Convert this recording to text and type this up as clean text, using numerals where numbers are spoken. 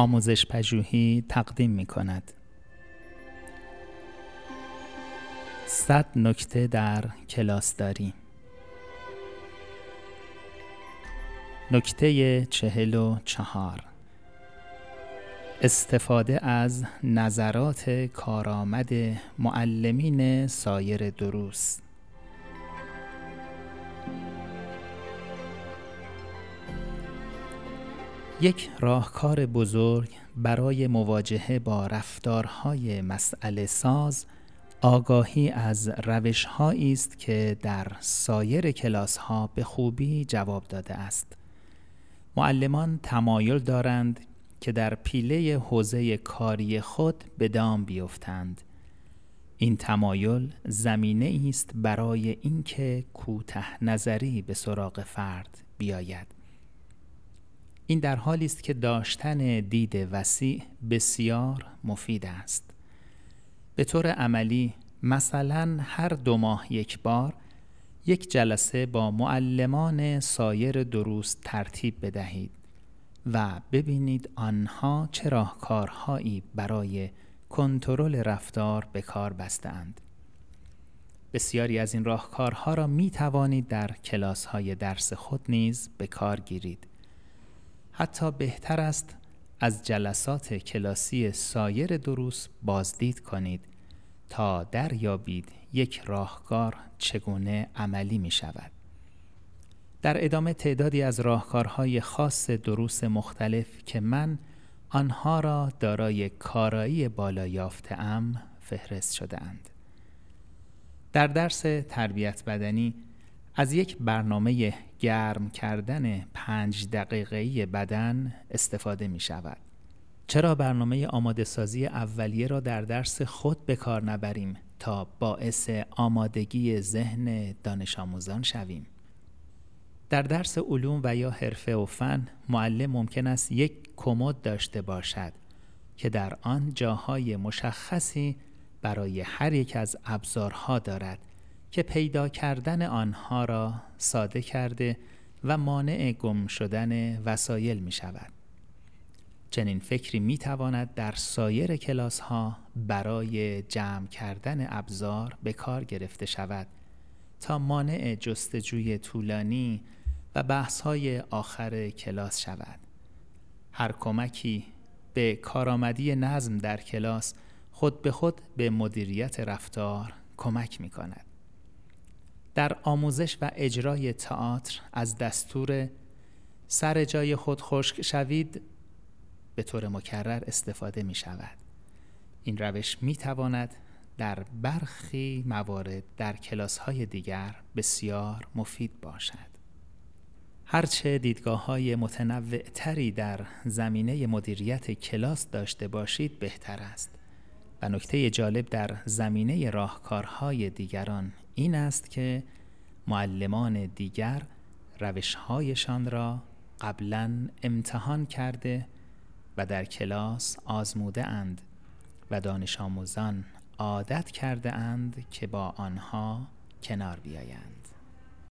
آموزش پژوهی تقدیم می کند. 100 نکته در کلاسداری. نکته 44: استفاده از نظرات کارآمد معلمین سایر دروس. یک راهکار بزرگ برای مواجهه با رفتارهای مسئله ساز آگاهی از روش‌هایی است که در سایر کلاس‌ها به خوبی جواب داده است. معلمان تمایل دارند که در پیله حوزه کاری خود به دام بیفتند. این تمایل زمینه‌ای است برای اینکه کوتاه نظری به سراغ فرد بیاید. این در حالی است که داشتن دید وسیع بسیار مفید است. به طور عملی، مثلا هر 2 ماه یک بار یک جلسه با معلمان سایر دروس ترتیب بدهید و ببینید آنها چه راهکارهایی برای کنترل رفتار به کار بسته‌اند. بسیاری از این راهکارها را می توانید در کلاس‌های درس خود نیز به کار گیرید. حتی بهتر است از جلسات کلاسی سایر دروس بازدید کنید تا دریابید یک راهکار چگونه عملی می شود. در ادامه تعدادی از راهکارهای خاص دروس مختلف که من آنها را دارای کارایی بالا یافته‌ام فهرست شده‌اند. در درس تربیت بدنی از یک برنامه گرم کردن 5 دقیقه‌ای بدن استفاده می شود. چرا برنامه آماده سازی اولیه را در درس خود به کار نبریم تا باعث آمادگی ذهن دانش آموزان شویم؟ در درس علوم و یا حرفه و فن معلم ممکن است یک کمد داشته باشد که در آن جاهای مشخصی برای هر یک از ابزارها دارد که پیدا کردن آنها را ساده کرده و مانع گم شدن وسایل می شود. چنین فکری می تواند در سایر کلاس ها برای جمع کردن ابزار به کار گرفته شود تا مانع جستجوی طولانی و بحث های آخر کلاس شود. هر کمکی به کارآمدی نظم در کلاس خود به خود به مدیریت رفتار کمک می کند. در آموزش و اجرای تئاتر از دستور سر جای خود خشک شوید به طور مکرر استفاده می شود. این روش می تواند در برخی موارد در کلاس‌های دیگر بسیار مفید باشد. هرچه دیدگاه‌های متنوع‌تری در زمینه مدیریت کلاس داشته باشید بهتر است. و نکته جالب در زمینه راهکارهای دیگران این است که معلمان دیگر روش‌هایشان را قبلاً امتحان کرده و در کلاس آزموده اند و دانش آموزان عادت کرده اند که با آنها کنار بیایند.